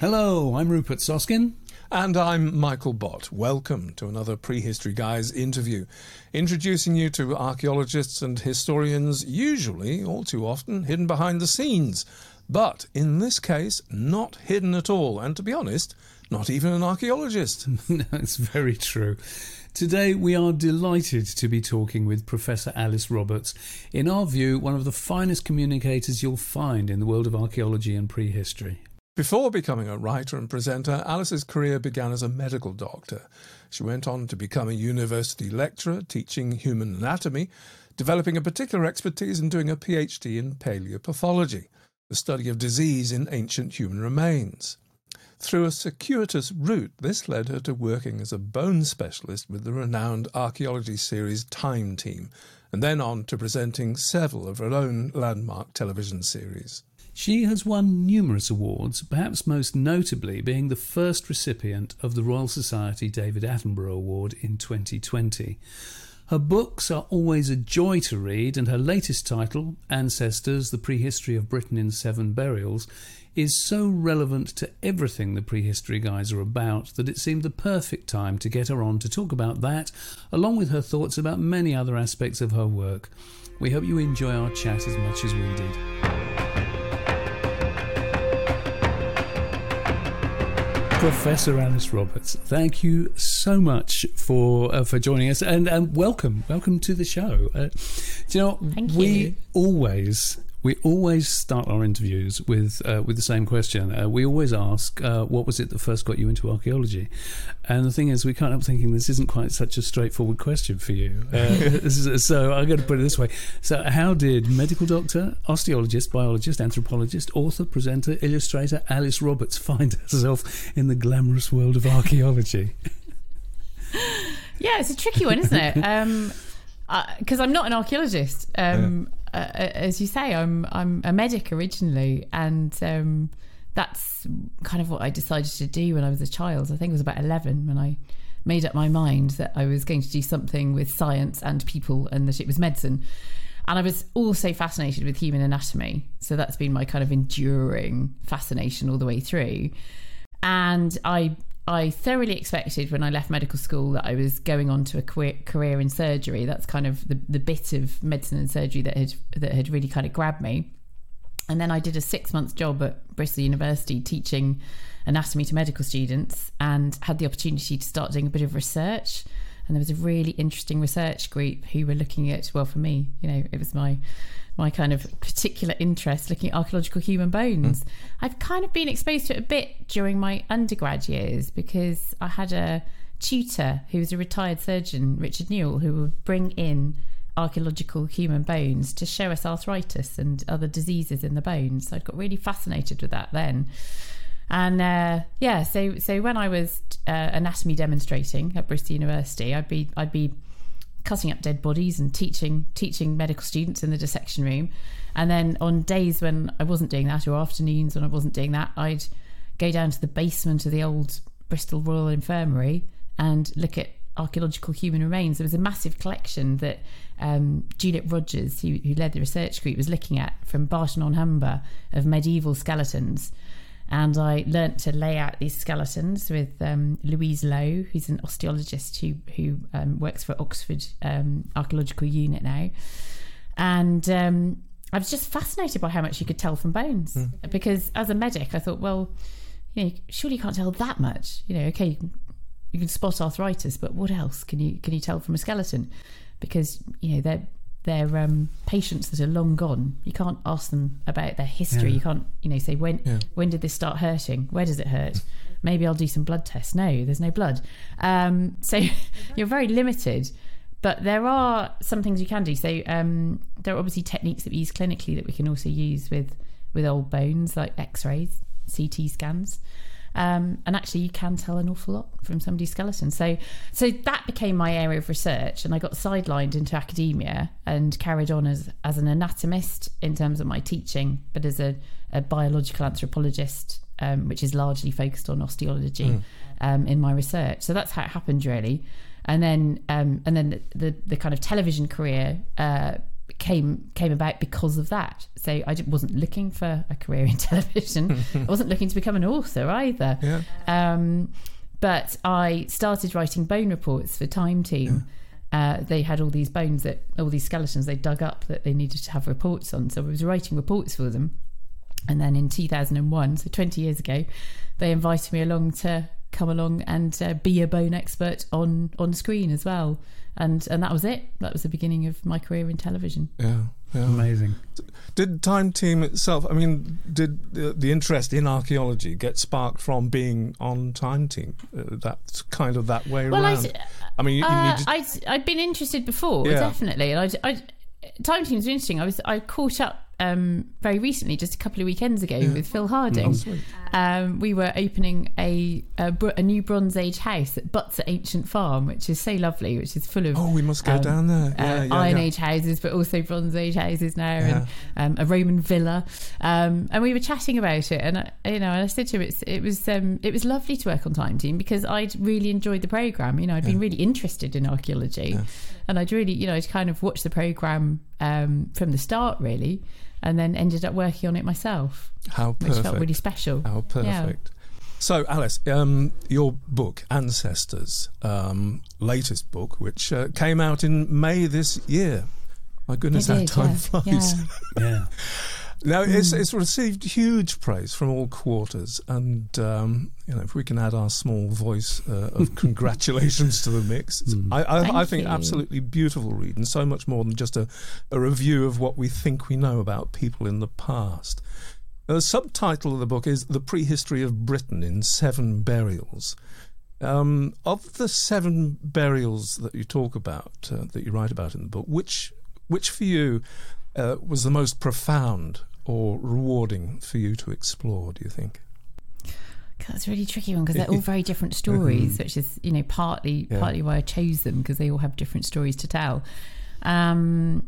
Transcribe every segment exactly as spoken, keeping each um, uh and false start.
Hello, I'm Rupert Soskin. And I'm Michael Bott. Welcome to another Prehistory Guys interview, introducing you to archaeologists and historians, usually, all too often, hidden behind the scenes. But in this case, not hidden at all, and to be honest, not even an archaeologist. No, it's very true. Today we are delighted to be talking with Professor Alice Roberts, in our view one of the finest communicators you'll find in the world of archaeology and prehistory. Before becoming a writer and presenter, Alice's career began as a medical doctor. She went on to become a university lecturer, teaching human anatomy, developing a particular expertise and doing a PhD in paleopathology, the study of disease in ancient human remains. Through a circuitous route, this led her to working as a bone specialist with the renowned archaeology series Time Team, and then on to presenting several of her own landmark television series. She has won numerous awards, perhaps most notably being the first recipient of the Royal Society David Attenborough Award in twenty twenty. Her books are always a joy to read, and her latest title, Ancestors, The Prehistory of Britain in Seven Burials, is so relevant to everything the Prehistory Guys are about that it seemed the perfect time to get her on to talk about that, along with her thoughts about many other aspects of her work. We hope you enjoy our chat as much as we did. Professor Alice Roberts, thank you so much for uh, for joining us, and um, welcome, welcome to the show. Uh, do you know, thank we you. always. We always start our interviews with uh, with the same question. Uh, we always ask, uh, what was it that first got you into archaeology? And the thing is, we can't help thinking this isn't quite such a straightforward question for you. Uh, so I'm going to put it this way. So how did medical doctor, osteologist, biologist, anthropologist, author, presenter, illustrator Alice Roberts find herself in the glamorous world of archaeology? Yeah, it's a tricky one, isn't it? Um, because uh, I'm not an archaeologist. Um, yeah. Uh, as you say, I'm I'm a medic originally, and um, that's kind of what I decided to do when I was a child. I think I was about eleven when I made up my mind that I was going to do something with science and people, and that it was medicine. And I was also fascinated with human anatomy, so that's been my kind of enduring fascination all the way through. And I I thoroughly expected when I left medical school that I was going on to a career in surgery. That's kind of the, the bit of medicine and surgery that had that had really kind of grabbed me. And then I did a six-month job at Bristol University teaching anatomy to medical students, and had the opportunity to start doing a bit of research. And there was a really interesting research group who were looking at, well, for me, you know, it was my my kind of particular interest, looking at archaeological human bones. Mm. I've kind of been exposed to it a bit during my undergrad years, because I had a tutor who was a retired surgeon, Richard Newell, who would bring in archaeological human bones to show us arthritis and other diseases in the bones. So I'd got really fascinated with that then. And uh, yeah, so so when I was uh, anatomy demonstrating at Bristol University, I'd be I'd be cutting up dead bodies and teaching teaching medical students in the dissection room. And then on days when I wasn't doing that, or afternoons when I wasn't doing that, I'd go down to the basement of the old Bristol Royal Infirmary and look at archaeological human remains. There was a massive collection that um, Juliet Rogers, who, who led the research group, was looking at from Barton-on-Humber of medieval skeletons. And I learnt to lay out these skeletons with um, Louise Lowe, who's an osteologist who who um, works for Oxford um, Archaeological Unit now. And um, I was just fascinated by how much you could tell from bones. Mm. Because as a medic, I thought, well, you know, surely you can't tell that much. You know, okay, you can, you can spot arthritis, but what else can you can you tell from a skeleton? Because, you know, they're They're um, patients that are long gone. You can't ask them about their history. Yeah. You can't, you know, say when yeah. when did this start hurting? Where does it hurt? Maybe I'll do some blood tests. No, there's no blood. Um, so you're very limited. But there are some things you can do. So um, there are obviously techniques that we use clinically that we can also use with with old bones, like X-rays, C T scans. Um, and actually you can tell an awful lot from somebody's skeleton. So so that became my area of research, and I got sidelined into academia and carried on as, as an anatomist in terms of my teaching, but as a, a biological anthropologist, um, which is largely focused on osteology, mm. um, in my research. So that's how it happened, really. And then um, and then the, the, the kind of television career uh, came came about because of that. So I wasn't looking for a career in television. I wasn't looking to become an author either. Yeah. Um, but I started writing bone reports for Time Team. Uh, they had all these bones, that all these skeletons they dug up that they needed to have reports on. So I was writing reports for them. And then in two thousand one, so twenty years ago, they invited me along to come along and uh, be a bone expert on, on screen as well. And and that was it. That was the beginning of my career in television. Yeah, yeah. Amazing. Did Time Team itself, I mean, did the, the interest in archaeology get sparked from being on Time Team? Uh, that's kind of that way well, around. I, I mean, you, you uh, needed... I'd, I'd been interested before, yeah. definitely. And I, I, Time Team's been interesting. I was I caught up Um, very recently, just a couple of weekends ago, yeah. with Phil Harding. Oh, um, we were opening a, a a new Bronze Age house at Butzer Ancient Farm, which is so lovely, which is full of oh we must go um, down there yeah, uh, yeah, Iron yeah. Age houses, but also Bronze Age houses now, yeah. and um, a Roman villa, um, and we were chatting about it, and I, you know and I said to him, it's, it was um, it was lovely to work on Time Team because I'd really enjoyed the programme. you know I'd yeah. been really interested in archaeology, yeah. and I'd really you know I'd kind of watched the programme um, from the start, really. And then ended up working on it myself. How perfect. Which felt really special. How perfect. Yeah. So, Alice, um, your book, Ancestors, um, latest book, which uh, came out in May this year. My goodness, how time yeah. flies. Yeah. yeah. Now, mm. it's, it's received huge praise from all quarters. And, um, you know, if we can add our small voice uh, of congratulations to the mix, it's, mm. I, I, I think you. absolutely beautiful read, and so much more than just a, a review of what we think we know about people in the past. Now, the subtitle of the book is The Prehistory of Britain in Seven Burials. Um, of the seven burials that you talk about, uh, that you write about in the book, which, which for you uh, was the most profound or rewarding for you to explore, do you think? That's a really tricky one because they're all very different stories, mm-hmm. which is, you know, partly yeah. partly why I chose them, because they all have different stories to tell. Um,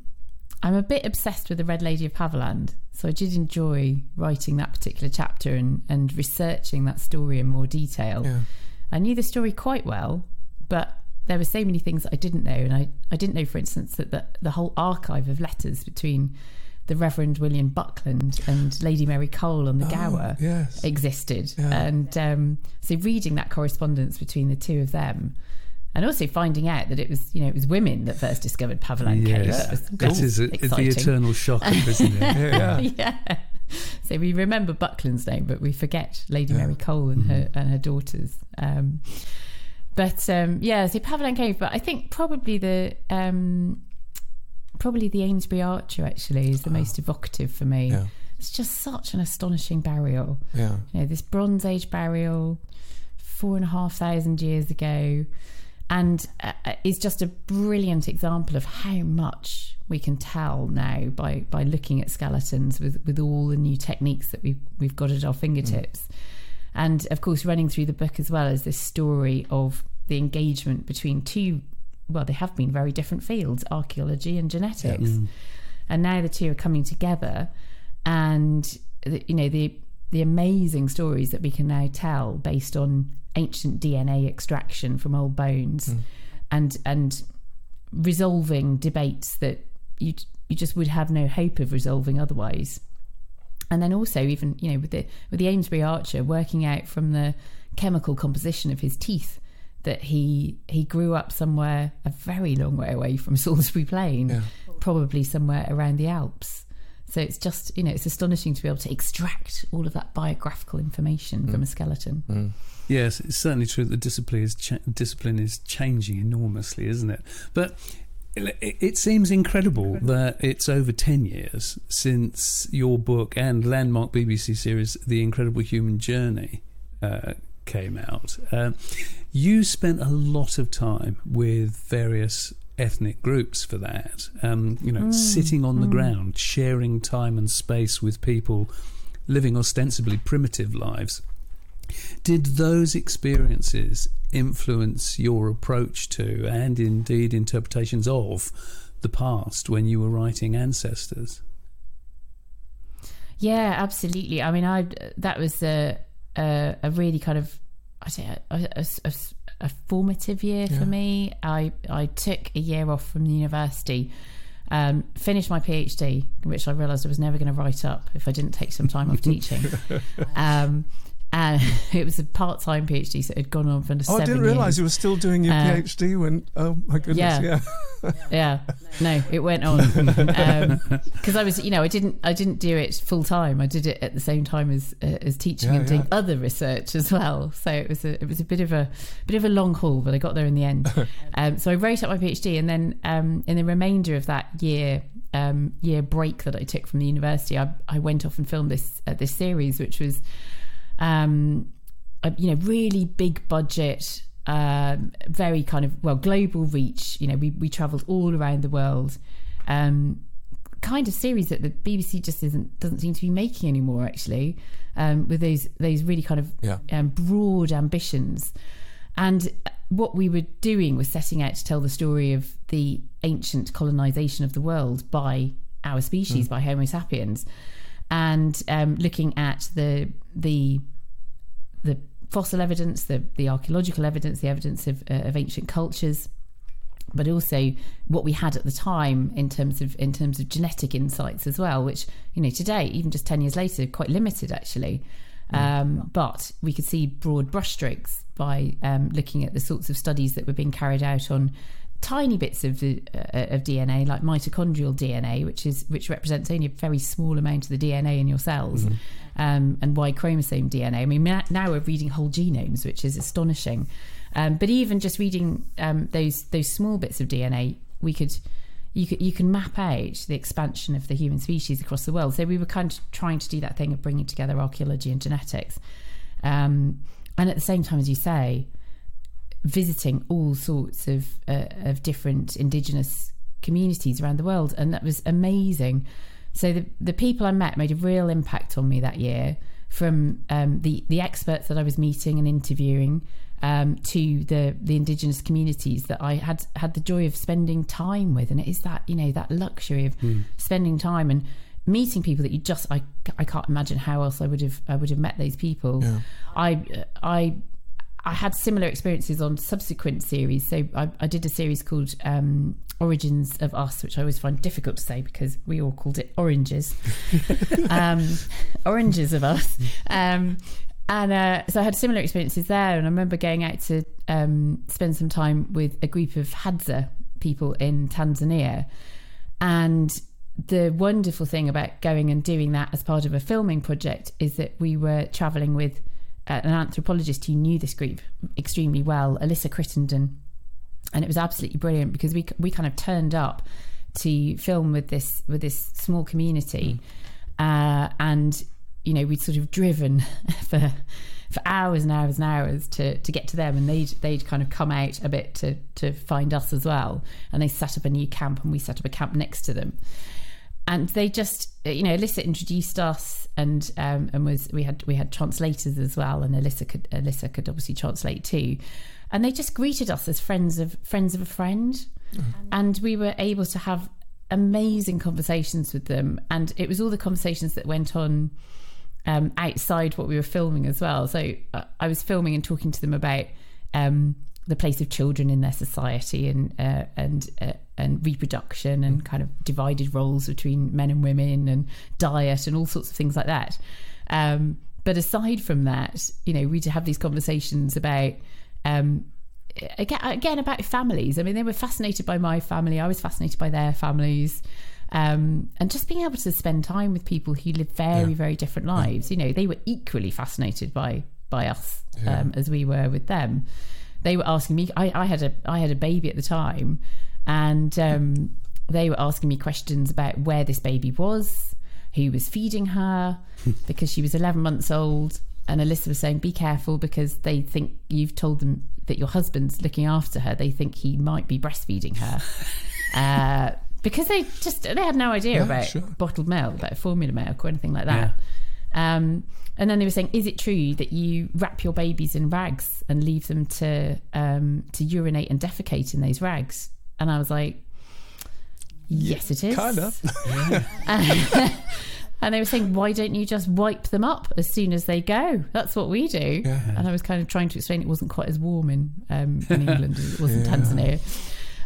I'm a bit obsessed with the Red Lady of Paviland, so I did enjoy writing that particular chapter and, and researching that story in more detail. Yeah. I knew the story quite well, but there were so many things that I didn't know, and I, I didn't know, for instance, that the, the whole archive of letters between the Reverend William Buckland and Lady Mary Cole on the oh, Gower yes. existed. Yeah. And um, so reading that correspondence between the two of them, and also finding out that it was, you know, it was women that first discovered Paviland yes. Cave. That, was that cool. is a, the eternal shock, isn't it? yeah, yeah. yeah. So we remember Buckland's name, but we forget Lady yeah. Mary Cole and mm-hmm. her and her daughters. Um, but um, yeah, so Paviland Cave. But I think probably the... Um, Probably the Amesbury Archer actually is the oh. most evocative for me. Yeah. It's just such an astonishing burial. Yeah, you know, this Bronze Age burial, four and a half thousand years ago, and uh, is just a brilliant example of how much we can tell now by, by looking at skeletons with, with all the new techniques that we've we've got at our fingertips. Mm. And of course, running through the book as well is this story of the engagement between two. Well, they have been very different fields, archaeology and genetics. Yeah. Mm. And now the two are coming together, and, the, you know, the the amazing stories that we can now tell based on ancient D N A extraction from old bones mm. and and resolving debates that you you just would have no hope of resolving otherwise. And then also even, you know, with the, with the Amesbury Archer, working out from the chemical composition of his teeth that he he grew up somewhere a very long way away from Salisbury Plain, yeah. probably somewhere around the Alps. So it's just, you know, it's astonishing to be able to extract all of that biographical information mm. from a skeleton. Mm. Yes, it's certainly true that the discipline is, cha- discipline is changing enormously, isn't it? But it, it seems incredible that it's over ten years since your book and landmark B B C series, The Incredible Human Journey, uh, came out. Um, you spent a lot of time with various ethnic groups for that, um, you know, mm, sitting on mm. the ground, sharing time and space with people living ostensibly primitive lives. Did those experiences influence your approach to, and indeed interpretations of, the past when you were writing Ancestors? Yeah, absolutely. I mean, I that was a a, a really kind of I say a, a, a, a formative year yeah. for me. I I took a year off from university Um, finished my PhD, which I realised I was never going to write up if I didn't take some time off teaching. Um, and it was a part-time PhD, so it had gone on for oh, seven years. I didn't realise you were still doing your uh, PhD when, oh my goodness, yeah. Yeah, yeah. No, it went on. Because um, I was, you know, I didn't I didn't do it full-time. I did it at the same time as uh, as teaching yeah, and doing yeah. other research as well. So it was a, it was a bit of a bit of a long haul, but I got there in the end. Um, so I wrote up my PhD, and then um, in the remainder of that year um, year break that I took from the university, I, I went off and filmed this uh, this series, which was um, a, you know, really big budget, um, very kind of well global reach. You know, we we travelled all around the world. Um, kind of series that the B B C just isn't doesn't seem to be making anymore, actually, um, with those those really kind of yeah. um, broad ambitions. And what we were doing was setting out to tell the story of the ancient colonisation of the world by our species, mm. by Homo sapiens, and um, looking at the the the fossil evidence, the the archaeological evidence, the evidence of uh, of ancient cultures, but also what we had at the time in terms of in terms of genetic insights as well, which, you know, today, even just ten years later, quite limited, actually. Um, but we could see broad brushstrokes by um, looking at the sorts of studies that were being carried out on tiny bits of the, uh, of D N A, like mitochondrial D N A, which is which represents only a very small amount of the D N A in your cells, mm-hmm. um, and Y chromosome D N A. I mean, now we're reading whole genomes, which is astonishing. Um, but even just reading um, those those small bits of D N A, we could you could you can map out the expansion of the human species across the world. So we were kind of trying to do that thing of bringing together archaeology and genetics, um, and at the same time, as you say, visiting all sorts of uh, of different indigenous communities around the world, and that was amazing. So the the people I met made a real impact on me that year, from um, the the experts that I was meeting and interviewing, Um, to the, the indigenous communities that I had had the joy of spending time with. And it is that, you know, that luxury of mm. spending time and meeting people that you just, I, I can't imagine how else I would have I would have met those people. Yeah. I I I had similar experiences on subsequent series. So I, I did a series called um, Origins of Us, which I always find difficult to say because we all called it Oranges. um, Oranges of Us. Um And uh, so I had similar experiences there, and I remember going out to um, spend some time with a group of Hadza people in Tanzania. And the wonderful thing about going and doing that as part of a filming project is that we were travelling with uh, an anthropologist who knew this group extremely well, Alyssa Crittenden, and it was absolutely brilliant because we we kind of turned up to film with this with this small community, mm. uh, and. You know, we'd sort of driven for for hours and hours and hours to, to get to them, and they'd they'd kind of come out a bit to to find us as well. And they set up a new camp, and we set up a camp next to them. And they just, you know, Alyssa introduced us, and um, and was we had we had translators as well, and Alyssa could Alyssa could obviously translate too. And they just greeted us as friends of friends of a friend, mm. and we were able to have amazing conversations with them. And it was all the conversations that went on Um, outside what we were filming as well. So uh, I was filming and talking to them about um, the place of children in their society, and uh, and uh, and reproduction, and kind of divided roles between men and women, and diet, and all sorts of things like that. Um, but aside from that, you know, we'd have these conversations about um, again, again about families. I mean, they were fascinated by my family. I was fascinated by their families. Um, and just being able to spend time with people who live very, yeah. very different lives. You know, they were equally fascinated by by us yeah. um, as we were with them. They were asking me. I, I had a I had a baby at the time, and um, they were asking me questions about where this baby was, who was feeding her, because she was eleven months old. And Alyssa was saying, "Be careful, because they think you've told them that your husband's looking after her. They think he might be breastfeeding her." Uh, because they just they had no idea yeah, about sure. bottled milk, about formula milk or anything like that. Yeah. Um, and then they were saying, is it true that you wrap your babies in rags and leave them to um, to urinate and defecate in those rags? And I was like, yes, it is. Kind of. Yeah. And they were saying, why don't you just wipe them up as soon as they go? That's what we do. Yeah. And I was kind of trying to explain it wasn't quite as warm in, um, in England as it was yeah. in Tanzania.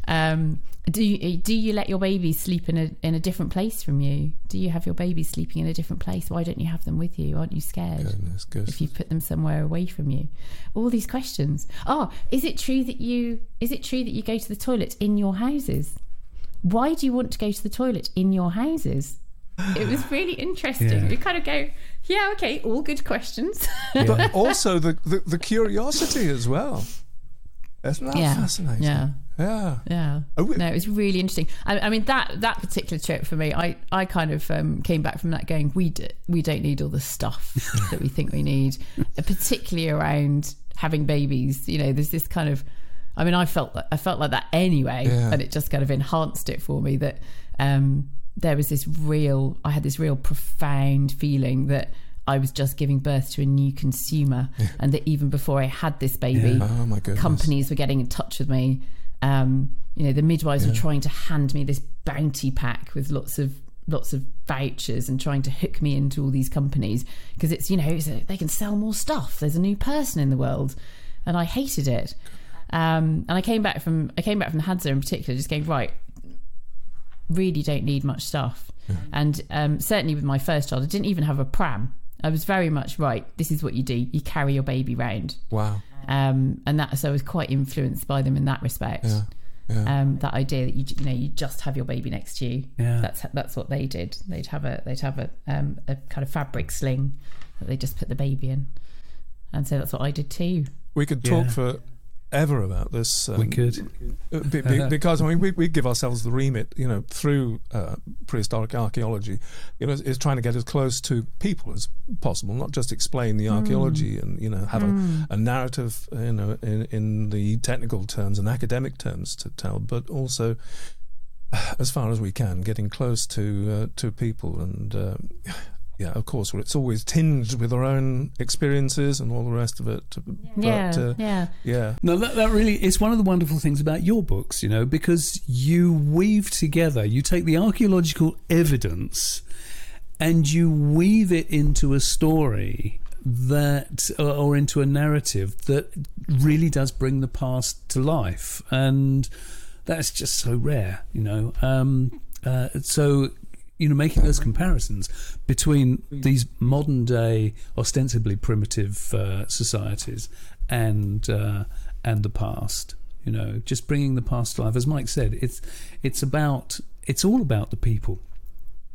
Um, do you, do you let your babies sleep in a in a different place from you? Do you have your babies sleeping in a different place? Why don't you have them with you? Aren't you scared Goodness, if you put them somewhere away from you? All these questions. Oh, is it true that you is it true that you go to the toilet in your houses? Why do you want to go to the toilet in your houses? It was really interesting. Yeah. We kind of go, yeah, okay, all good questions. Yeah. But also the, the the curiosity as well. Isn't that yeah. fascinating? Yeah. Yeah, yeah. Oh, it- no, it was really interesting. I, I mean, that that particular trip for me, I, I kind of um, came back from that going, we d- we don't need all the stuff that we think we need, particularly around having babies. You know, there's this kind of, I mean, I felt I felt like that anyway, yeah. and it just kind of enhanced it for me that um, there was this real, I had this real profound feeling that I was just giving birth to a new consumer, yeah. and that even before I had this baby, yeah. oh, my goodness, companies were getting in touch with me. Um, you know, the midwives yeah. were trying to hand me this bounty pack with lots of lots of vouchers and trying to hook me into all these companies because it's, you know, it's a, they can sell more stuff. There's a new person in the world, and I hated it. Um, and I came back from I came back from Hadza in particular, just going, right, really don't need much stuff. Yeah. And um, certainly with my first child, I didn't even have a pram. I was very much right. This is what you do. You carry your baby round. Wow. Um, and that, so I was quite influenced by them in that respect. Yeah, yeah. Um, that idea that you, you know, you just have your baby next to you. Yeah. That's that's what they did. They'd have a they'd have a um, a kind of fabric sling that they just put the baby in, and so that's what I did too. We could talk yeah. for ever about this. Um, we could be, be, because I mean we we give ourselves the remit, you know, through uh, prehistoric archaeology, you know, is, is trying to get as close to people as possible, not just explain the archaeology mm. and, you know, have mm. a, a narrative, you know, in, in the technical terms and academic terms to tell, but also as far as we can, getting close to uh, to people and. Uh, Yeah, of course, well, it's always tinged with our own experiences and all the rest of it. But, yeah, uh, yeah. yeah. No, that, that really is one of the wonderful things about your books, you know, because you weave together, you take the archaeological evidence and you weave it into a story that, or, or into a narrative that really does bring the past to life. And that's just so rare, you know. Um, uh, so... You know, making those comparisons between these modern-day, ostensibly primitive uh, societies and uh, and the past. You know, just bringing the past to life. As Mike said, it's it's about it's all about the people.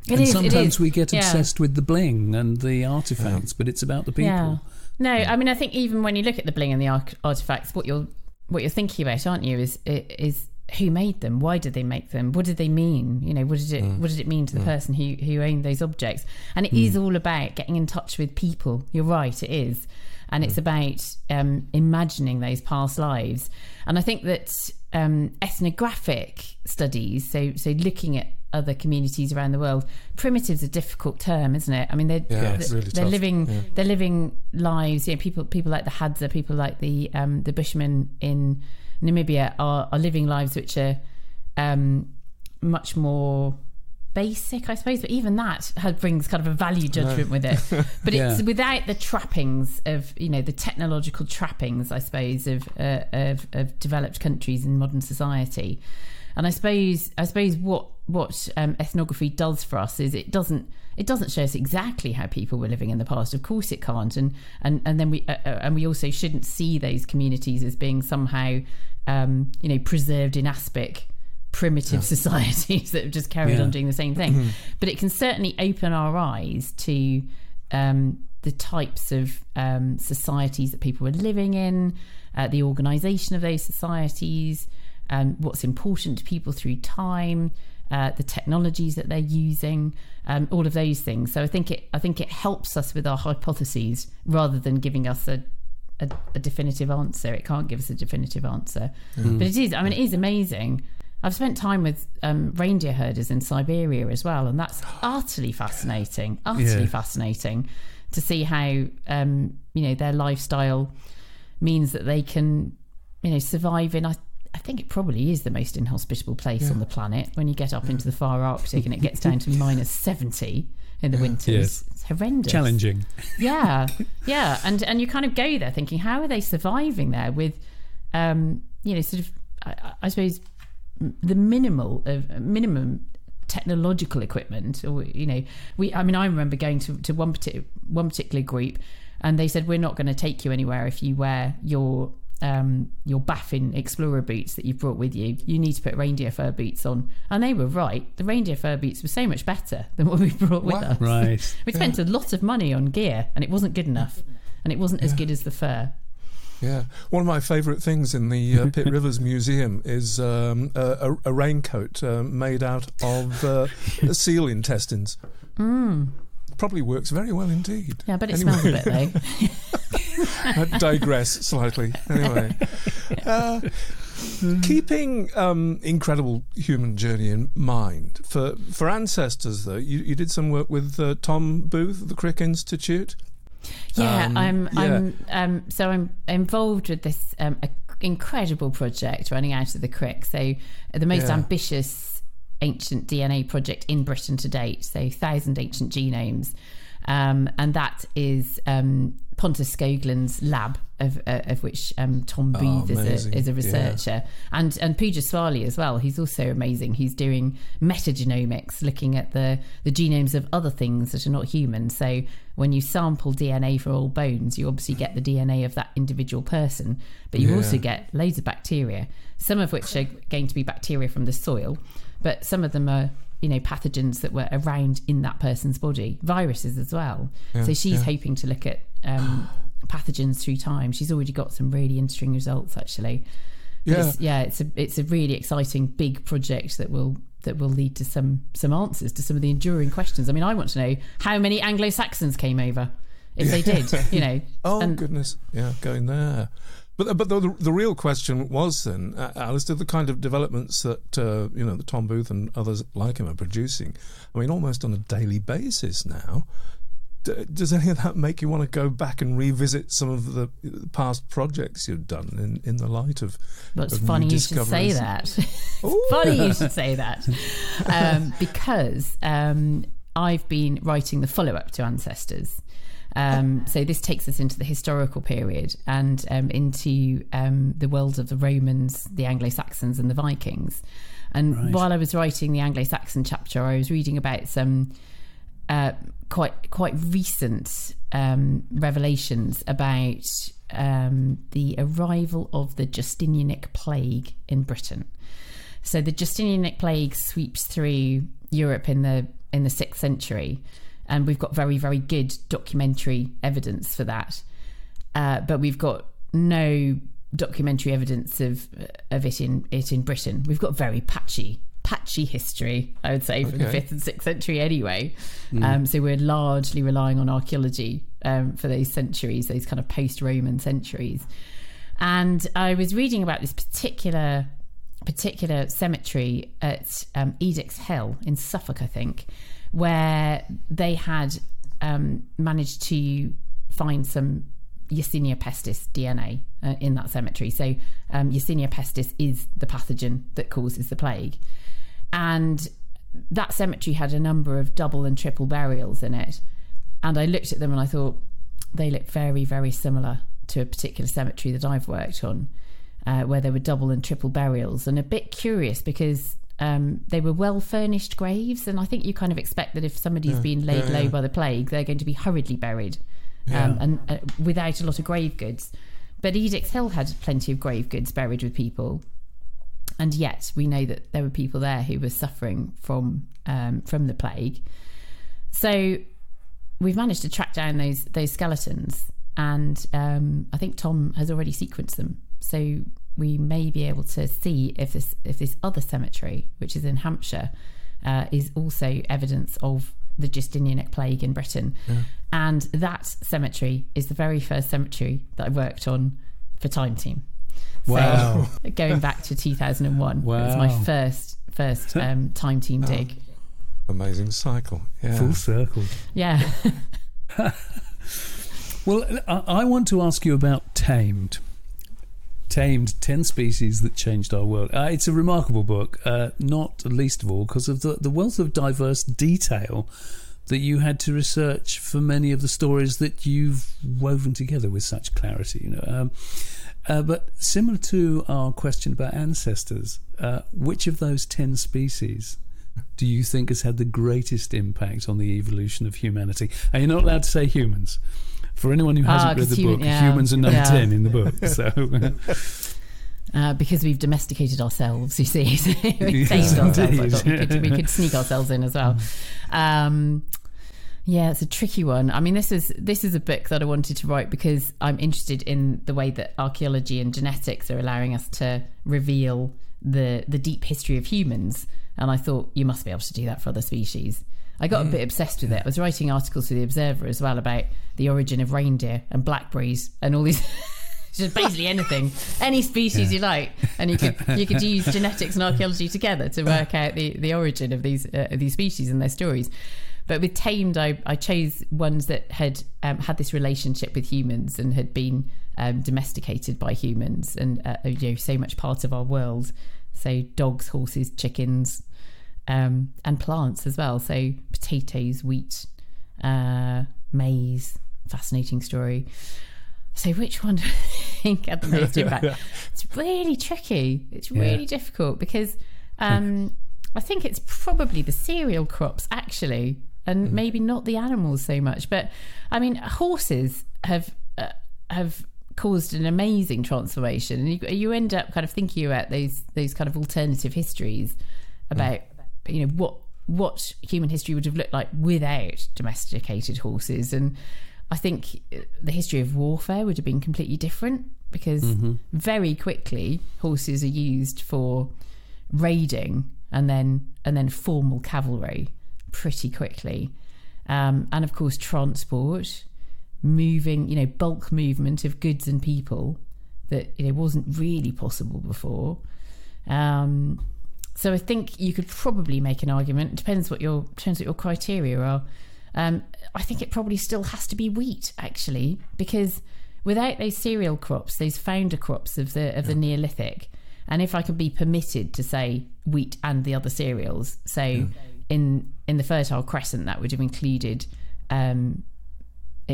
It and is, sometimes it is. we get yeah. obsessed with the bling and the artifacts, yeah. but it's about the people. Yeah. No, I mean, I think even when you look at the bling and the ar- artifacts, what you're what you're thinking about, aren't you, is is. who made them? Why did they make them? What did they mean? You know, what did it mm. what did it mean to the mm. person who who owned those objects? And it mm. is all about getting in touch with people. You're right, it is. And mm. it's about um, imagining those past lives. And I think that um, ethnographic studies, so so looking at other communities around the world, primitive's a difficult term, isn't it? I mean, they're yeah, they're, really they're living yeah. they're living lives. You know, people people like the Hadza, people like the um, the Bushmen in Namibia are, are living lives which are um, much more basic, I suppose, but even that has, brings kind of a value judgment no. with it. But yeah. it's without the trappings of, you know, the technological trappings, I suppose, of, uh, of of developed countries in modern society. And I suppose I suppose what what um, ethnography does for us is it doesn't it doesn't show us exactly how people were living in the past. Of course, it can't, and and and then we uh, and we also shouldn't see those communities as being somehow. Um, you know, preserved in aspic primitive yeah. societies that have just carried yeah. on doing the same thing. But it can certainly open our eyes to um, the types of um, societies that people were living in, uh, the organisation of those societies, um, what's important to people through time, uh, the technologies that they're using, um, all of those things. So I think it, I think it helps us with our hypotheses rather than giving us a A, a definitive answer. It can't give us a definitive answer, mm. but it is. I mean, it is amazing. I've spent time with um, reindeer herders in Siberia as well, and that's utterly fascinating. Utterly yeah. fascinating to see how um, you know, their lifestyle means that they can, you know, survive in. I, I think it probably is the most inhospitable place yeah. on the planet. When you get up yeah. into the far Arctic and it gets down to minus seventy in the yeah. winters. Yes. It's horrendous. Challenging. Yeah. Yeah. And and you kind of go there thinking, how are they surviving there with, um, you know, sort of, I, I suppose, the minimal of minimum technological equipment, or you know, we. I mean, I remember going to, to one particular one particular group, and they said, "We're not going to take you anywhere if you wear your um, your Baffin Explorer boots that you brought with you. You need to put reindeer fur boots on." And they were right. The reindeer fur boots were so much better than what we brought with what? us. Right. We spent yeah. a lot of money on gear, and it wasn't good enough, and it wasn't yeah. as good as the fur. Yeah, one of my favourite things in the uh, Pitt Rivers Museum is um, a, a raincoat uh, made out of uh, seal intestines. Mm. Probably works very well indeed. Yeah, but it anyway. smells a bit though. I digress slightly. Anyway, uh, mm. keeping um, incredible human journey in mind for for ancestors, though, you, you did some work with uh, Tom Booth at the Crick Institute. Yeah, um, I'm. Yeah. I'm. Um, so I'm involved with this um, incredible project running out of the Crick. So the most yeah. ambitious ancient D N A project in Britain to date. So one thousand ancient genomes, um, and that is um, Pontus Skoglund's lab, of uh, of which um, Tom Booth oh, is, a, is a researcher, yeah. and and Pooja Swali as well. He's also amazing. He's doing metagenomics, looking at the, the genomes of other things that are not human. So when you sample D N A for all bones, you obviously get the D N A of that individual person, but you yeah. also get loads of bacteria, some of which are going to be bacteria from the soil, but some of them are, you know, pathogens that were around in that person's body, viruses as well. Yeah, so she's yeah. hoping to look at um, pathogens through time. She's already got some really interesting results, actually. Yeah, it's, yeah, it's a it's a really exciting big project that will that will lead to some some answers to some of the enduring questions. I mean, I want to know how many Anglo-Saxons came over, if yeah. they did, you know. oh and, goodness, yeah, going there. But but the, the real question was then, Alice, did the kind of developments that uh, you know, the Tom Booth and others like him are producing, I mean, almost on a daily basis now, d- does any of that make you want to go back and revisit some of the past projects you've done in, in the light of? Well, it's of funny you should say that. It's funny you should say that um, because um, I've been writing the follow-up to Ancestors. Um, so this takes us into the historical period and um, into um, the world of the Romans, the Anglo-Saxons and the Vikings. And right. while I was writing the Anglo-Saxon chapter, I was reading about some uh, quite quite recent um, revelations about um, the arrival of the Justinianic plague in Britain. So the Justinianic plague sweeps through Europe in the in the sixth century. And we've got very, very good documentary evidence for that. Uh, but we've got no documentary evidence of of it in it in Britain. We've got very patchy, patchy history, I would say, from okay. the fifth and sixth century anyway. Mm. Um, so we're largely relying on archaeology um, for those centuries, those kind of post-Roman centuries. And I was reading about this particular particular cemetery at um, Edix Hill in Suffolk, I think, where they had um, managed to find some Yersinia pestis D N A uh, in that cemetery. So um, Yersinia pestis is the pathogen that causes the plague. And that cemetery had a number of double and triple burials in it. And I looked at them and I thought, they look very, very similar to a particular cemetery that I've worked on, uh, where there were double and triple burials. And a bit curious because Um, they were well-furnished graves, and I think you kind of expect that if somebody's yeah, been laid yeah, low yeah. by the plague, they're going to be hurriedly buried yeah. um, and uh, without a lot of grave goods. But Edix Hill had plenty of grave goods buried with people, and yet we know that there were people there who were suffering from um, from the plague. So we've managed to track down those those skeletons, and um, I think Tom has already sequenced them. So we may be able to see if this if this other cemetery, which is in Hampshire, uh, is also evidence of the Justinianic plague in Britain. Yeah. And that cemetery is the very first cemetery that I worked on for Time Team. Wow. So going back to two thousand one, wow. it was my first first um, Time Team dig. Oh, amazing cycle. Yeah. Full circle. Yeah. Well, I want to ask you about Tamed. Tamed, ten Species That Changed Our World. Uh, it's a remarkable book, uh, not least of all because of the, the wealth of diverse detail that you had to research for many of the stories that you've woven together with such clarity. You know, um, Uh, but similar to our question about ancestors, uh, which of those ten species do you think has had the greatest impact on the evolution of humanity? And you're not allowed to say humans. For anyone who hasn't ah, read the human, book, yeah. humans are number yeah. ten in the book. So, uh, because we've domesticated ourselves, you see. So we've yes, ourselves. I thought we, could, we could sneak ourselves in as well. Um, yeah, it's a tricky one. I mean, this is this is a book that I wanted to write because I'm interested in the way that archaeology and genetics are allowing us to reveal the the deep history of humans. And I thought, you must be able to do that for other species. I got mm. a bit obsessed with it. I was writing articles for The Observer as well about the origin of reindeer and blackberries and all these, just basically anything, any species yeah. you like. And you could you could use genetics and archaeology together to work out the, the origin of these uh, of these species and their stories. But with Tamed, I, I chose ones that had um, had this relationship with humans and had been um, domesticated by humans and uh, you know, so much part of our world. So dogs, horses, chickens, um, and plants as well. So potatoes, wheat, uh, maize, fascinating story. So which one do I think had the most impact? It's really tricky. It's really yeah. difficult because um, I think it's probably the cereal crops actually, and mm. maybe not the animals so much. But I mean, horses have uh, have. caused an amazing transformation, and you, you end up kind of thinking about those those kind of alternative histories about yeah. you know what what human history would have looked like without domesticated horses. And I think the history of warfare would have been completely different because mm-hmm. very quickly horses are used for raiding and then and then formal cavalry pretty quickly, um, and of course transport, moving, you know, bulk movement of goods and people that, you know, wasn't really possible before. Um, so I think you could probably make an argument. It depends what your depends what your criteria are. Um, I think it probably still has to be wheat, actually, because without those cereal crops, those founder crops of the of the Neolithic, and if I could be permitted to say wheat and the other cereals, so yeah. in in the Fertile Crescent, that would have included. Um,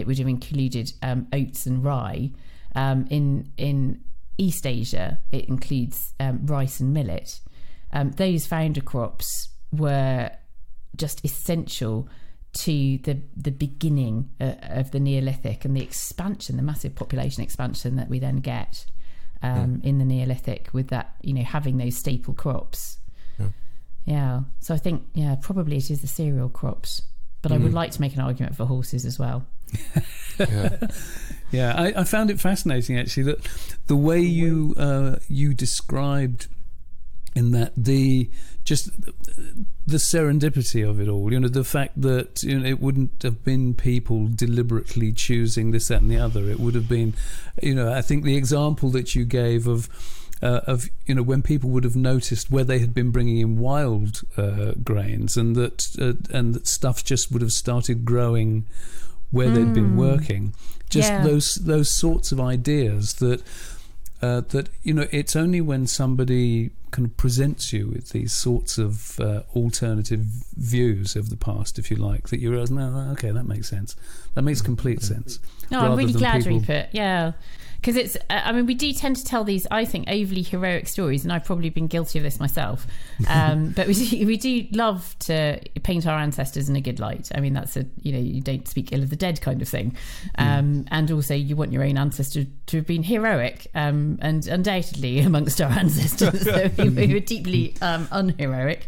It would have included um, oats and rye. Um, in in East Asia, it includes um, rice and millet. Um, those founder crops were just essential to the the beginning uh, of the Neolithic and the expansion, the massive population expansion that we then get um, yeah. in the Neolithic with that, you know, having those staple crops. Yeah. yeah. So I think, yeah, probably it is the cereal crops. But mm. I would like to make an argument for horses as well. yeah, yeah I, I found it fascinating actually that the way you uh, you described in that the just the serendipity of it all, you know, the fact that, you know, it wouldn't have been people deliberately choosing this, that and the other. It would have been, you know, I think the example that you gave of Uh, of, you know, when people would have noticed where they had been bringing in wild uh, grains, and that uh, and that stuff just would have started growing where mm. they'd been working. Just yeah. those those sorts of ideas that uh, that you know, it's only when somebody kind of presents you with these sorts of uh, alternative views of the past, if you like, that you realise, no, okay, that makes sense. That makes complete sense. No, I'm really glad, people... Rupert. Yeah. Because it's, I mean, we do tend to tell these, I think, overly heroic stories, and I've probably been guilty of this myself. Um, but we do, we do love to paint our ancestors in a good light. I mean, that's a, you know, you don't speak ill of the dead kind of thing. Um, mm. And also you want your own ancestor to have been heroic. Um, and undoubtedly amongst our ancestors, we, we were deeply um, unheroic.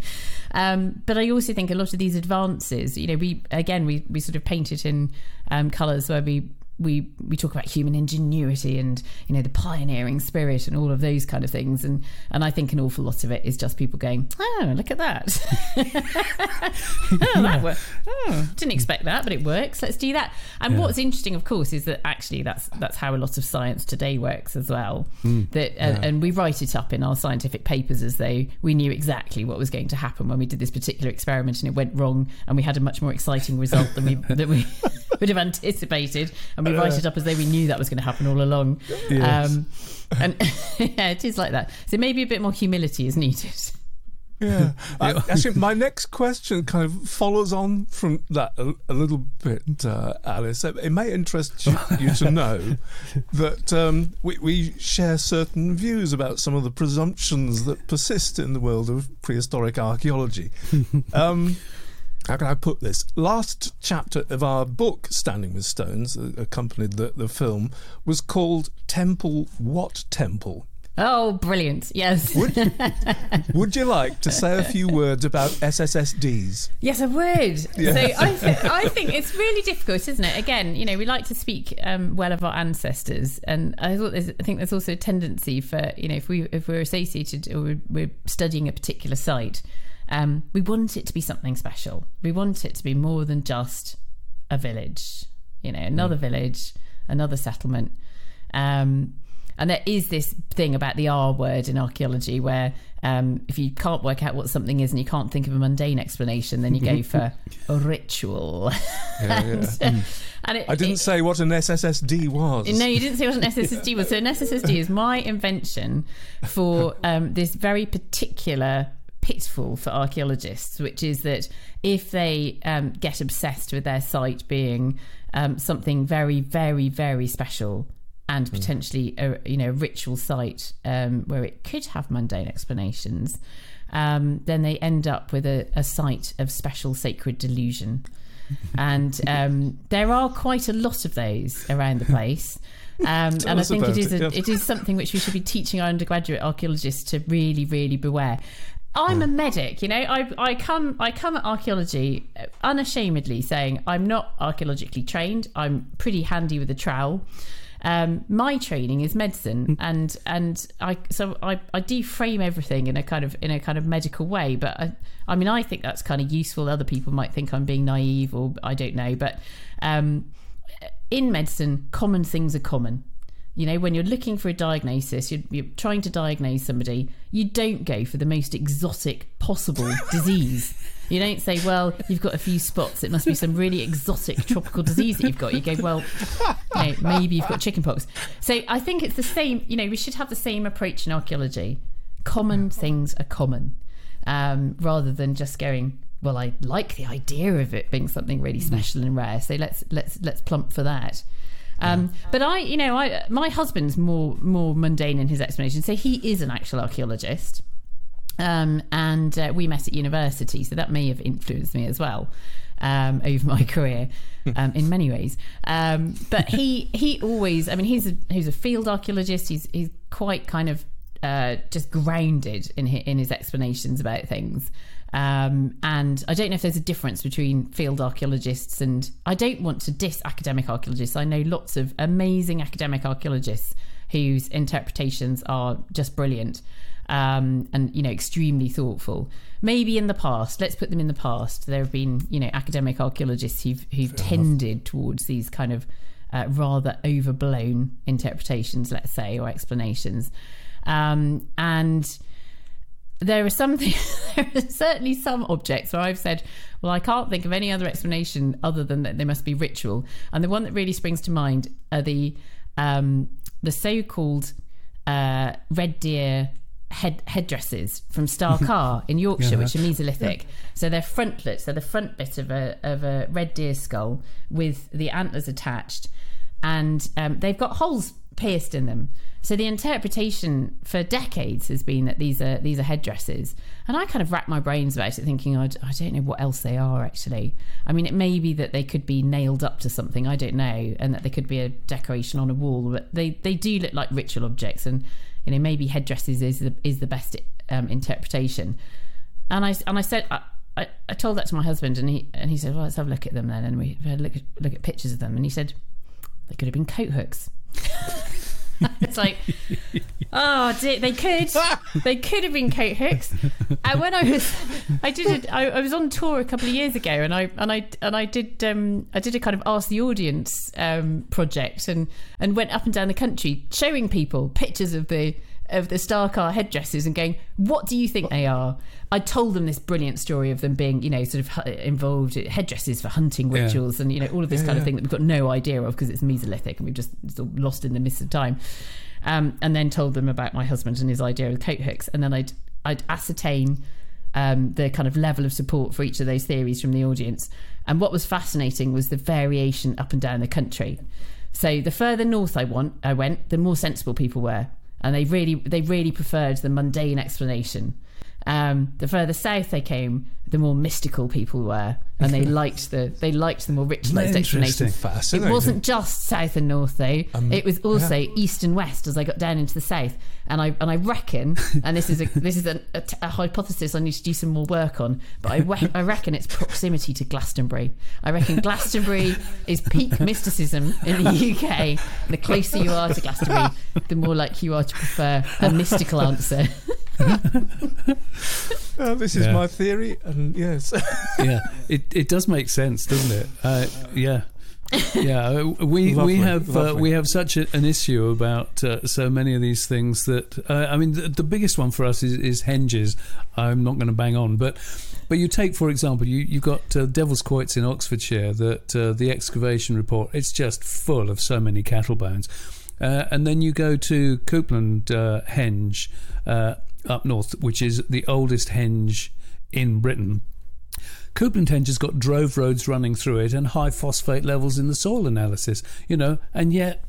Um, but I also think a lot of these advances, you know, we, again, we, we sort of paint it in um, colours where we, We we talk about human ingenuity and, you know, the pioneering spirit and all of those kind of things, and and I think an awful lot of it is just people going, oh, look at that, oh, that worked. Oh, didn't expect that, but it works. Let's do that. And yeah. what's interesting, of course, is that actually that's that's how a lot of science today works as well. Mm, that yeah. and, and we write it up in our scientific papers as though we knew exactly what was going to happen when we did this particular experiment and it went wrong, and we had a much more exciting result than we that we would have anticipated. And we write it up as though we knew that was going to happen all along. Yes. Um, and yeah, it is like that. So maybe a bit more humility is needed. Yeah. I, actually, my next question kind of follows on from that a, a little bit, uh, Alice. It may interest you, you to know that um, we, we share certain views about some of the presumptions that persist in the world of prehistoric archaeology. Um, how can I put this? Last chapter of our book, Standing with Stones, that accompanied the, the film, was called Temple What Temple? Oh, brilliant. Yes. Would, would you like to say a few words about S S S Ds? Yes, I would. Yeah. So I, th- I think it's really difficult, isn't it? Again, you know, we like to speak um, well of our ancestors. And I, thought there's, I think there's also a tendency for, you know, if, we, if we're associated or we're, we're studying a particular site, um, we want it to be something special. We want it to be more than just a village, you know, another mm. village, another settlement. Um And there is this thing about the R word in archaeology where um, if you can't work out what something is and you can't think of a mundane explanation, then you go for a ritual. Yeah, and, yeah. Mm. and it, I didn't it, say what an S S S D was. No, you didn't say what an S S S D was. So an S S S D is my invention for um, this very particular pitfall for archaeologists, which is that if they um, get obsessed with their site being um, something very, very, very special, and potentially a you know ritual site um, where it could have mundane explanations, um, then they end up with a, a site of special sacred delusion. And um, there are quite a lot of those around the place. Um, and I think it is, a, it, yeah. it is something which we should be teaching our undergraduate archaeologists to really, really beware. I'm a medic, you know, I I come I come at archaeology unashamedly saying I'm not archaeologically trained, I'm pretty handy with a trowel. Um, my training is medicine, and and I so I, I do frame everything in a kind of in a kind of medical way. But I, I mean, I think that's kind of useful. Other people might think I'm being naive, or I don't know. But um, in medicine, common things are common. You know, when you're looking for a diagnosis, you're, you're trying to diagnose somebody, you don't go for the most exotic possible disease. You don't say, well, you've got a few spots, it must be some really exotic tropical disease that you've got. You go, well, you know, maybe you've got chickenpox. So I think it's the same, you know, we should have the same approach in archaeology. Common things are common, um, rather than just going, well, I like the idea of it being something really special and rare, so let's let's let's plump for that. Um, but I, you know, I my husband's more more mundane in his explanation, so he is an actual archaeologist. Um, and uh, we met at university, so that may have influenced me as well um, over my career um, in many ways. Um, but he he always, I mean, he's a, he's a field archaeologist. He's he's quite kind of uh, just grounded in his, in his explanations about things. Um, and I don't know if there's a difference between field archaeologists, and I don't want to diss academic archaeologists. I know lots of amazing academic archaeologists whose interpretations are just brilliant. Um, and, you know, extremely thoughtful. Maybe in the past, let's put them in the past. There have been, you know, academic archaeologists who've, who've tended enough. towards these kind of uh, rather overblown interpretations, let's say, or explanations. Um, and there are some things, there are certainly some objects where I've said, well, I can't think of any other explanation other than that they must be ritual. And the one that really springs to mind are the, um, the so-called uh, red deer head headdresses from Star Carr in Yorkshire, yeah, which are Mesolithic. Yeah. So they're frontlets, so the front bit of a of a red deer skull with the antlers attached, and um, they've got holes pierced in them. So the interpretation for decades has been that these are these are headdresses, and I kind of racked my brains about it, thinking I, I don't know what else they are actually. I mean, it may be that they could be nailed up to something, I don't know, and that they could be a decoration on a wall, but they they do look like ritual objects. And you know, maybe headdresses is the is the best um, interpretation. And I and I said I, I, I told that to my husband, and he and he said, well, let's have a look at them then. And we had a look at, look at pictures of them, and he said they could have been coat hooks. It's like, oh, dear, they could they could have been coat hooks. And when I was I did a, I, I was on tour a couple of years ago, and I and I and I did um, I did a kind of ask the audience um, project, and and went up and down the country showing people pictures of the of the Star Carr headdresses and going, what do you think they are? I told them this brilliant story of them being, you know, sort of involved headdresses for hunting rituals, yeah, and, you know, all of this, yeah, kind of, yeah, thing that we've got no idea of because it's Mesolithic and we've just sort of lost in the mist of time. Um, and then told them about my husband and his idea of coat hooks. And then I'd, I'd ascertain um, the kind of level of support for each of those theories from the audience. And what was fascinating was the variation up and down the country. So the further north I want, I went, the more sensible people were. And they really they really preferred the mundane explanation. Um, the further south they came, the more mystical people were. And they liked the they liked the more ritualized explanation. It wasn't just south and north though. Um, it was also yeah. east and west as I got down into the south. And I and I reckon, and this is a this is a, a, a hypothesis I need to do some more work on. But I we- I reckon it's proximity to Glastonbury. I reckon Glastonbury is peak mysticism in the U K. The closer you are to Glastonbury, the more like you are to prefer a mystical answer. uh, this is yeah. my theory, and yes, yeah, it it does make sense, doesn't it? Uh, yeah. yeah, we lovely, we have uh, we have such a, an issue about uh, so many of these things that uh, I mean the, the biggest one for us is, is henges. I'm not going to bang on, but but you take for example you you got uh, Devil's Quoits in Oxfordshire that uh, the excavation report, it's just full of so many cattle bones, uh, and then you go to Coupland uh, Henge uh, up north, which is the oldest henge in Britain. Coupland Henge has got drove roads running through it and high phosphate levels in the soil analysis, you know, and yet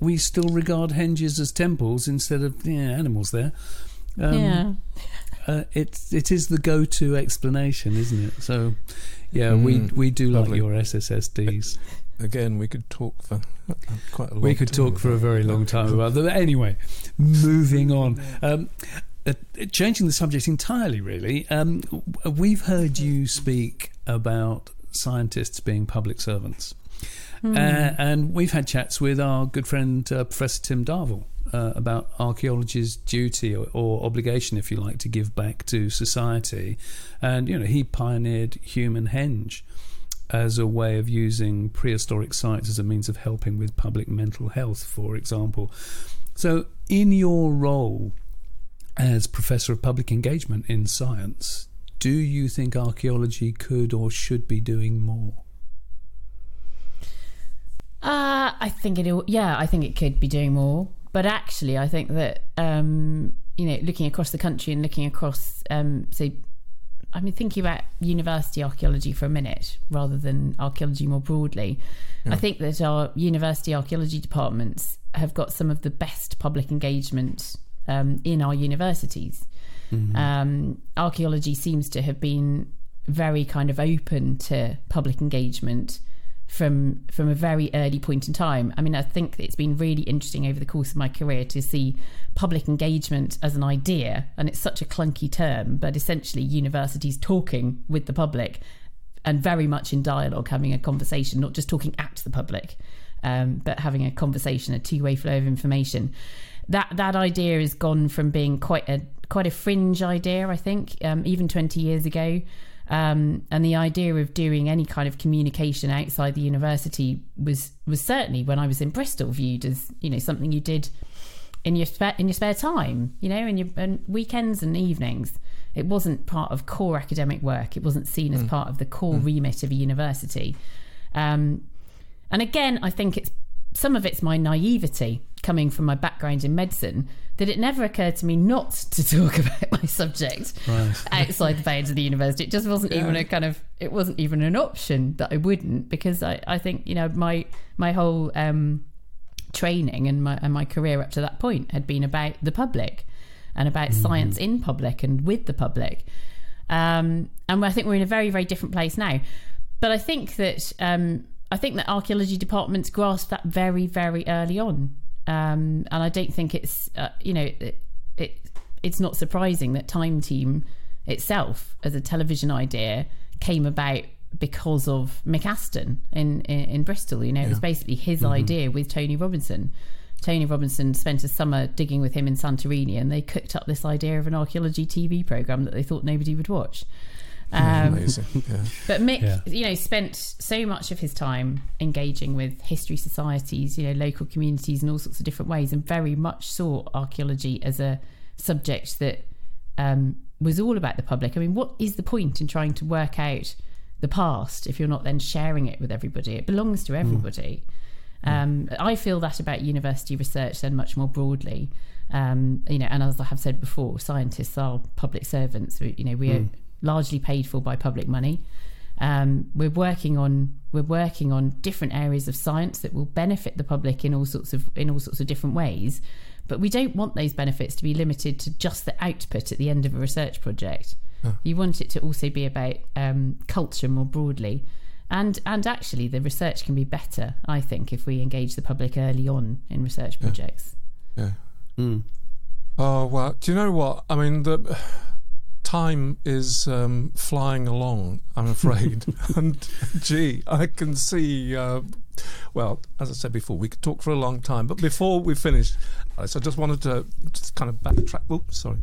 we still regard henges as temples instead of yeah, animals there. Um, yeah. uh, it, it is the go-to explanation, isn't it? So, yeah, mm, we, we do lovely. like your S S S Ds. Again, we could talk for quite a long time. We could time talk for a very long time about them. Anyway, moving on. Um, Uh, changing the subject entirely, really, um, we've heard you speak about scientists being public servants. Mm. Uh, and we've had chats with our good friend uh, Professor Tim Darvill uh, about archaeology's duty or, or obligation, if you like, to give back to society. And, you know, he pioneered human henge as a way of using prehistoric sites as a means of helping with public mental health, for example. So in your role as Professor of Public Engagement in Science, do you think archaeology could or should be doing more? Uh, I think it, yeah, I think it could be doing more. But actually, I think that, um, you know, looking across the country and looking across, um, so I mean, thinking about university archaeology for a minute rather than archaeology more broadly, yeah. I think that our university archaeology departments have got some of the best public engagement Um, in our universities. Mm-hmm. Um, archaeology seems to have been very kind of open to public engagement from from a very early point in time. I mean, I think it's been really interesting over the course of my career to see public engagement as an idea, and it's such a clunky term, but essentially universities talking with the public and very much in dialogue, having a conversation, not just talking at the public, um, but having a conversation, a two-way flow of information. That that idea has gone from being quite a quite a fringe idea, I think, um, even twenty years ago. Um, and the idea of doing any kind of communication outside the university was was certainly, when I was in Bristol, viewed as, you know, something you did in your spare, in your spare time, you know, in your and weekends and evenings. It wasn't part of core academic work. It wasn't seen as mm. part of the core mm. remit of a university. Um, and again, I think it's some of it's my naivety coming from my background in medicine that it never occurred to me not to talk about my subject right. outside the bounds of the university. It just wasn't yeah. even a kind of, it wasn't even an option that I wouldn't, because I, I think, you know, my my whole um, training and my, and my career up to that point had been about the public and about mm. science in public and with the public. Um, and I think we're in a very, very different place now. But I think that... Um, I think that archaeology departments grasp that very, very early on. Um, and I don't think it's, uh, you know, it, it it's not surprising that Time Team itself as a television idea came about because of McAston in, in, in Bristol. You know, yeah. it was basically his mm-hmm. idea with Tony Robinson. Tony Robinson spent a summer digging with him in Santorini, and they cooked up this idea of an archaeology T V programme that they thought nobody would watch. Um, amazing. Yeah. But Mick, yeah. you know, spent so much of his time engaging with history societies, you know, local communities in all sorts of different ways, and very much saw archaeology as a subject that um, was all about the public. I mean, what is the point in trying to work out the past if you're not then sharing it with everybody? It belongs to everybody. Mm. Um, yeah. I feel that about university research then much more broadly. Um, you know, and as I have said before, scientists are public servants. You know, we are... Mm. largely paid for by public money. Um, we're working on we're working on different areas of science that will benefit the public in all sorts of in all sorts of different ways, but we don't want those benefits to be limited to just the output at the end of a research project. Oh. You want it to also be about um, culture more broadly, and and actually the research can be better, I think, if we engage the public early on in research projects. Yeah. yeah. Mm. Oh well, do you know what I mean? The time is um, flying along, I'm afraid. And gee, I can see, uh, well, as I said before, we could talk for a long time. But before we finish, Alice, I just wanted to just kind of backtrack. Oops, sorry.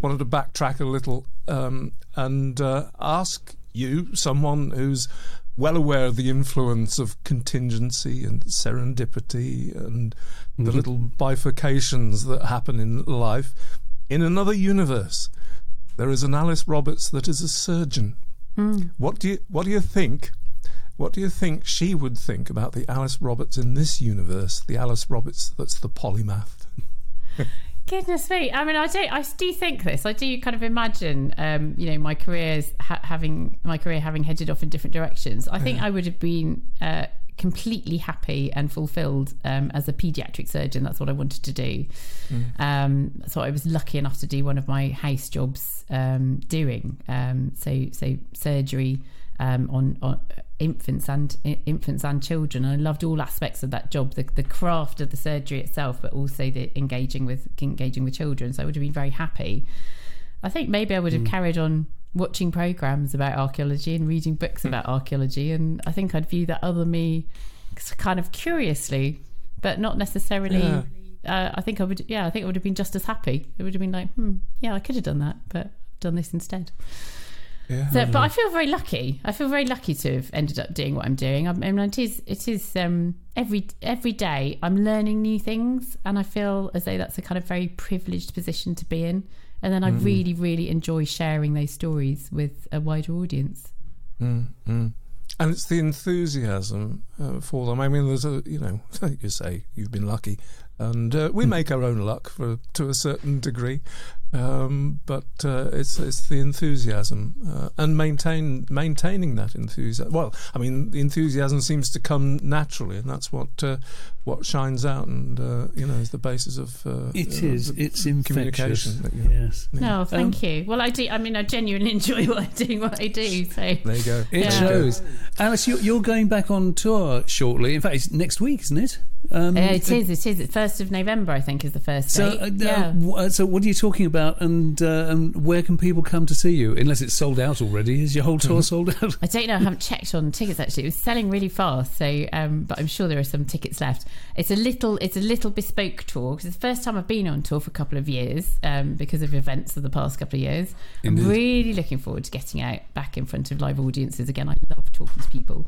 Wanted to backtrack a little um, and uh, ask you, someone who's well aware of the influence of contingency and serendipity and mm-hmm. the little bifurcations that happen in life, in another universe, there is an Alice Roberts that is a surgeon. Mm. What do you what do you think? What do you think she would think about the Alice Roberts in this universe? The Alice Roberts that's the polymath. Goodness me! I mean, I do I do think this. I do kind of imagine, um, you know, my careers ha- having my career having headed off in different directions. I think yeah. I would have been uh, completely happy and fulfilled um, as a paediatric surgeon. That's what I wanted to do. Mm. Um, so I was lucky enough to do one of my house jobs um, doing um, so so surgery um, on on infants and I- infants and children. And I loved all aspects of that job, the, the craft of the surgery itself, but also the engaging with engaging with children. So I would have been very happy. I think maybe I would have mm. carried on watching programmes about archaeology and reading books about archaeology, and I think I'd view that other me kind of curiously, but not necessarily yeah. uh, I think I would yeah I think I would have been just as happy. It would have been like hmm yeah I could have done that, but I've done this instead. yeah. So, but I feel very lucky I feel very lucky to have ended up doing what I'm doing. I mean, it is it is um, every every day I'm learning new things, and I feel as though that's a kind of very privileged position to be in. And then I mm. really, really enjoy sharing those stories with a wider audience. Mm, mm. And it's the enthusiasm uh, for them. I mean, there's a, you know, you say you've been lucky, and uh, we mm. make our own luck for, to a certain degree. Um, but uh, it's it's the enthusiasm uh, and maintain maintaining that enthusiasm. Well, I mean, the enthusiasm seems to come naturally, and that's what uh, what shines out, and uh, you know, is the basis of uh, it uh, is it's communication. That, you know, yes. Yeah. No, thank um, you. Well, I do. I mean, I genuinely enjoy what I do. What I do. So there you go. It yeah. shows. Alice, you're, you're going back on tour shortly. In fact, it's next week, isn't it? Um, uh, it is. It is. It's first of November, I think, is the first date. So, uh, yeah. uh, so what are you talking about? And, uh, and where can people come to see you? Unless it's sold out already. Is your whole tour sold out? I don't know. I haven't checked on tickets, actually. It was selling really fast, so um, but I'm sure there are some tickets left. It's a little it's a little bespoke tour, because it's the first time I've been on tour for a couple of years um, because of events of the past couple of years. Indeed. I'm really looking forward to getting out back in front of live audiences again. I love talking to people.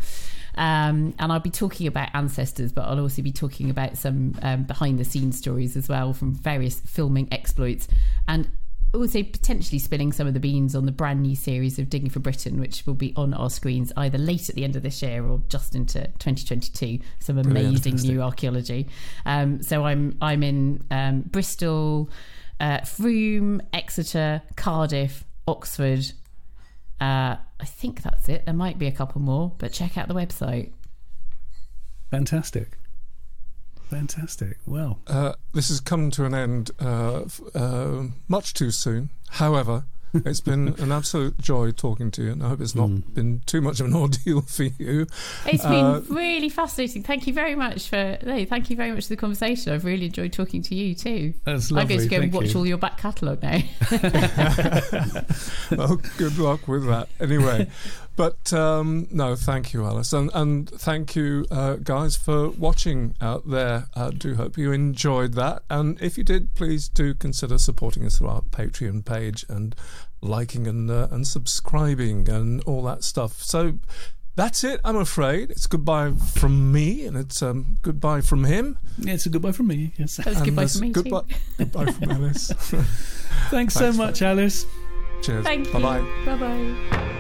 Um, and I'll be talking about Ancestors, but I'll also be talking about some um, behind-the-scenes stories as well from various filming exploits, and also potentially spilling some of the beans on the brand new series of Digging for Britain, which will be on our screens either late at the end of this year or just into twenty twenty-two. Some amazing yeah, new archaeology. Um, so I'm I'm in um, Bristol, uh, Froome, Exeter, Cardiff, Oxford. Uh, I think that's it. There might be a couple more, but check out the website. Fantastic. Fantastic. Well, uh, this has come to an end uh, uh, much too soon. However, it's been an absolute joy talking to you, and I hope it's not mm. been too much of an ordeal for you. It's uh, been really fascinating. Thank you very much for no, thank you very much for the conversation. I've really enjoyed talking to you too. That's lovely. I'm going to go thank and watch you. all your back catalogue now. Well, good luck with that. Anyway, but um, no, thank you, Alice, and, and thank you uh, guys for watching out there. I do hope you enjoyed that, and if you did, please do consider supporting us through our Patreon page and liking and uh, and subscribing and all that stuff. So that's it, I'm afraid. It's goodbye from me, and it's um, goodbye from him. Yeah, it's a goodbye from me. Yes, that was and goodbye from me goodbye, too. Goodbye from Alice. Thanks, Thanks so much, Alice. Cheers. Thank you. Bye bye. Bye bye.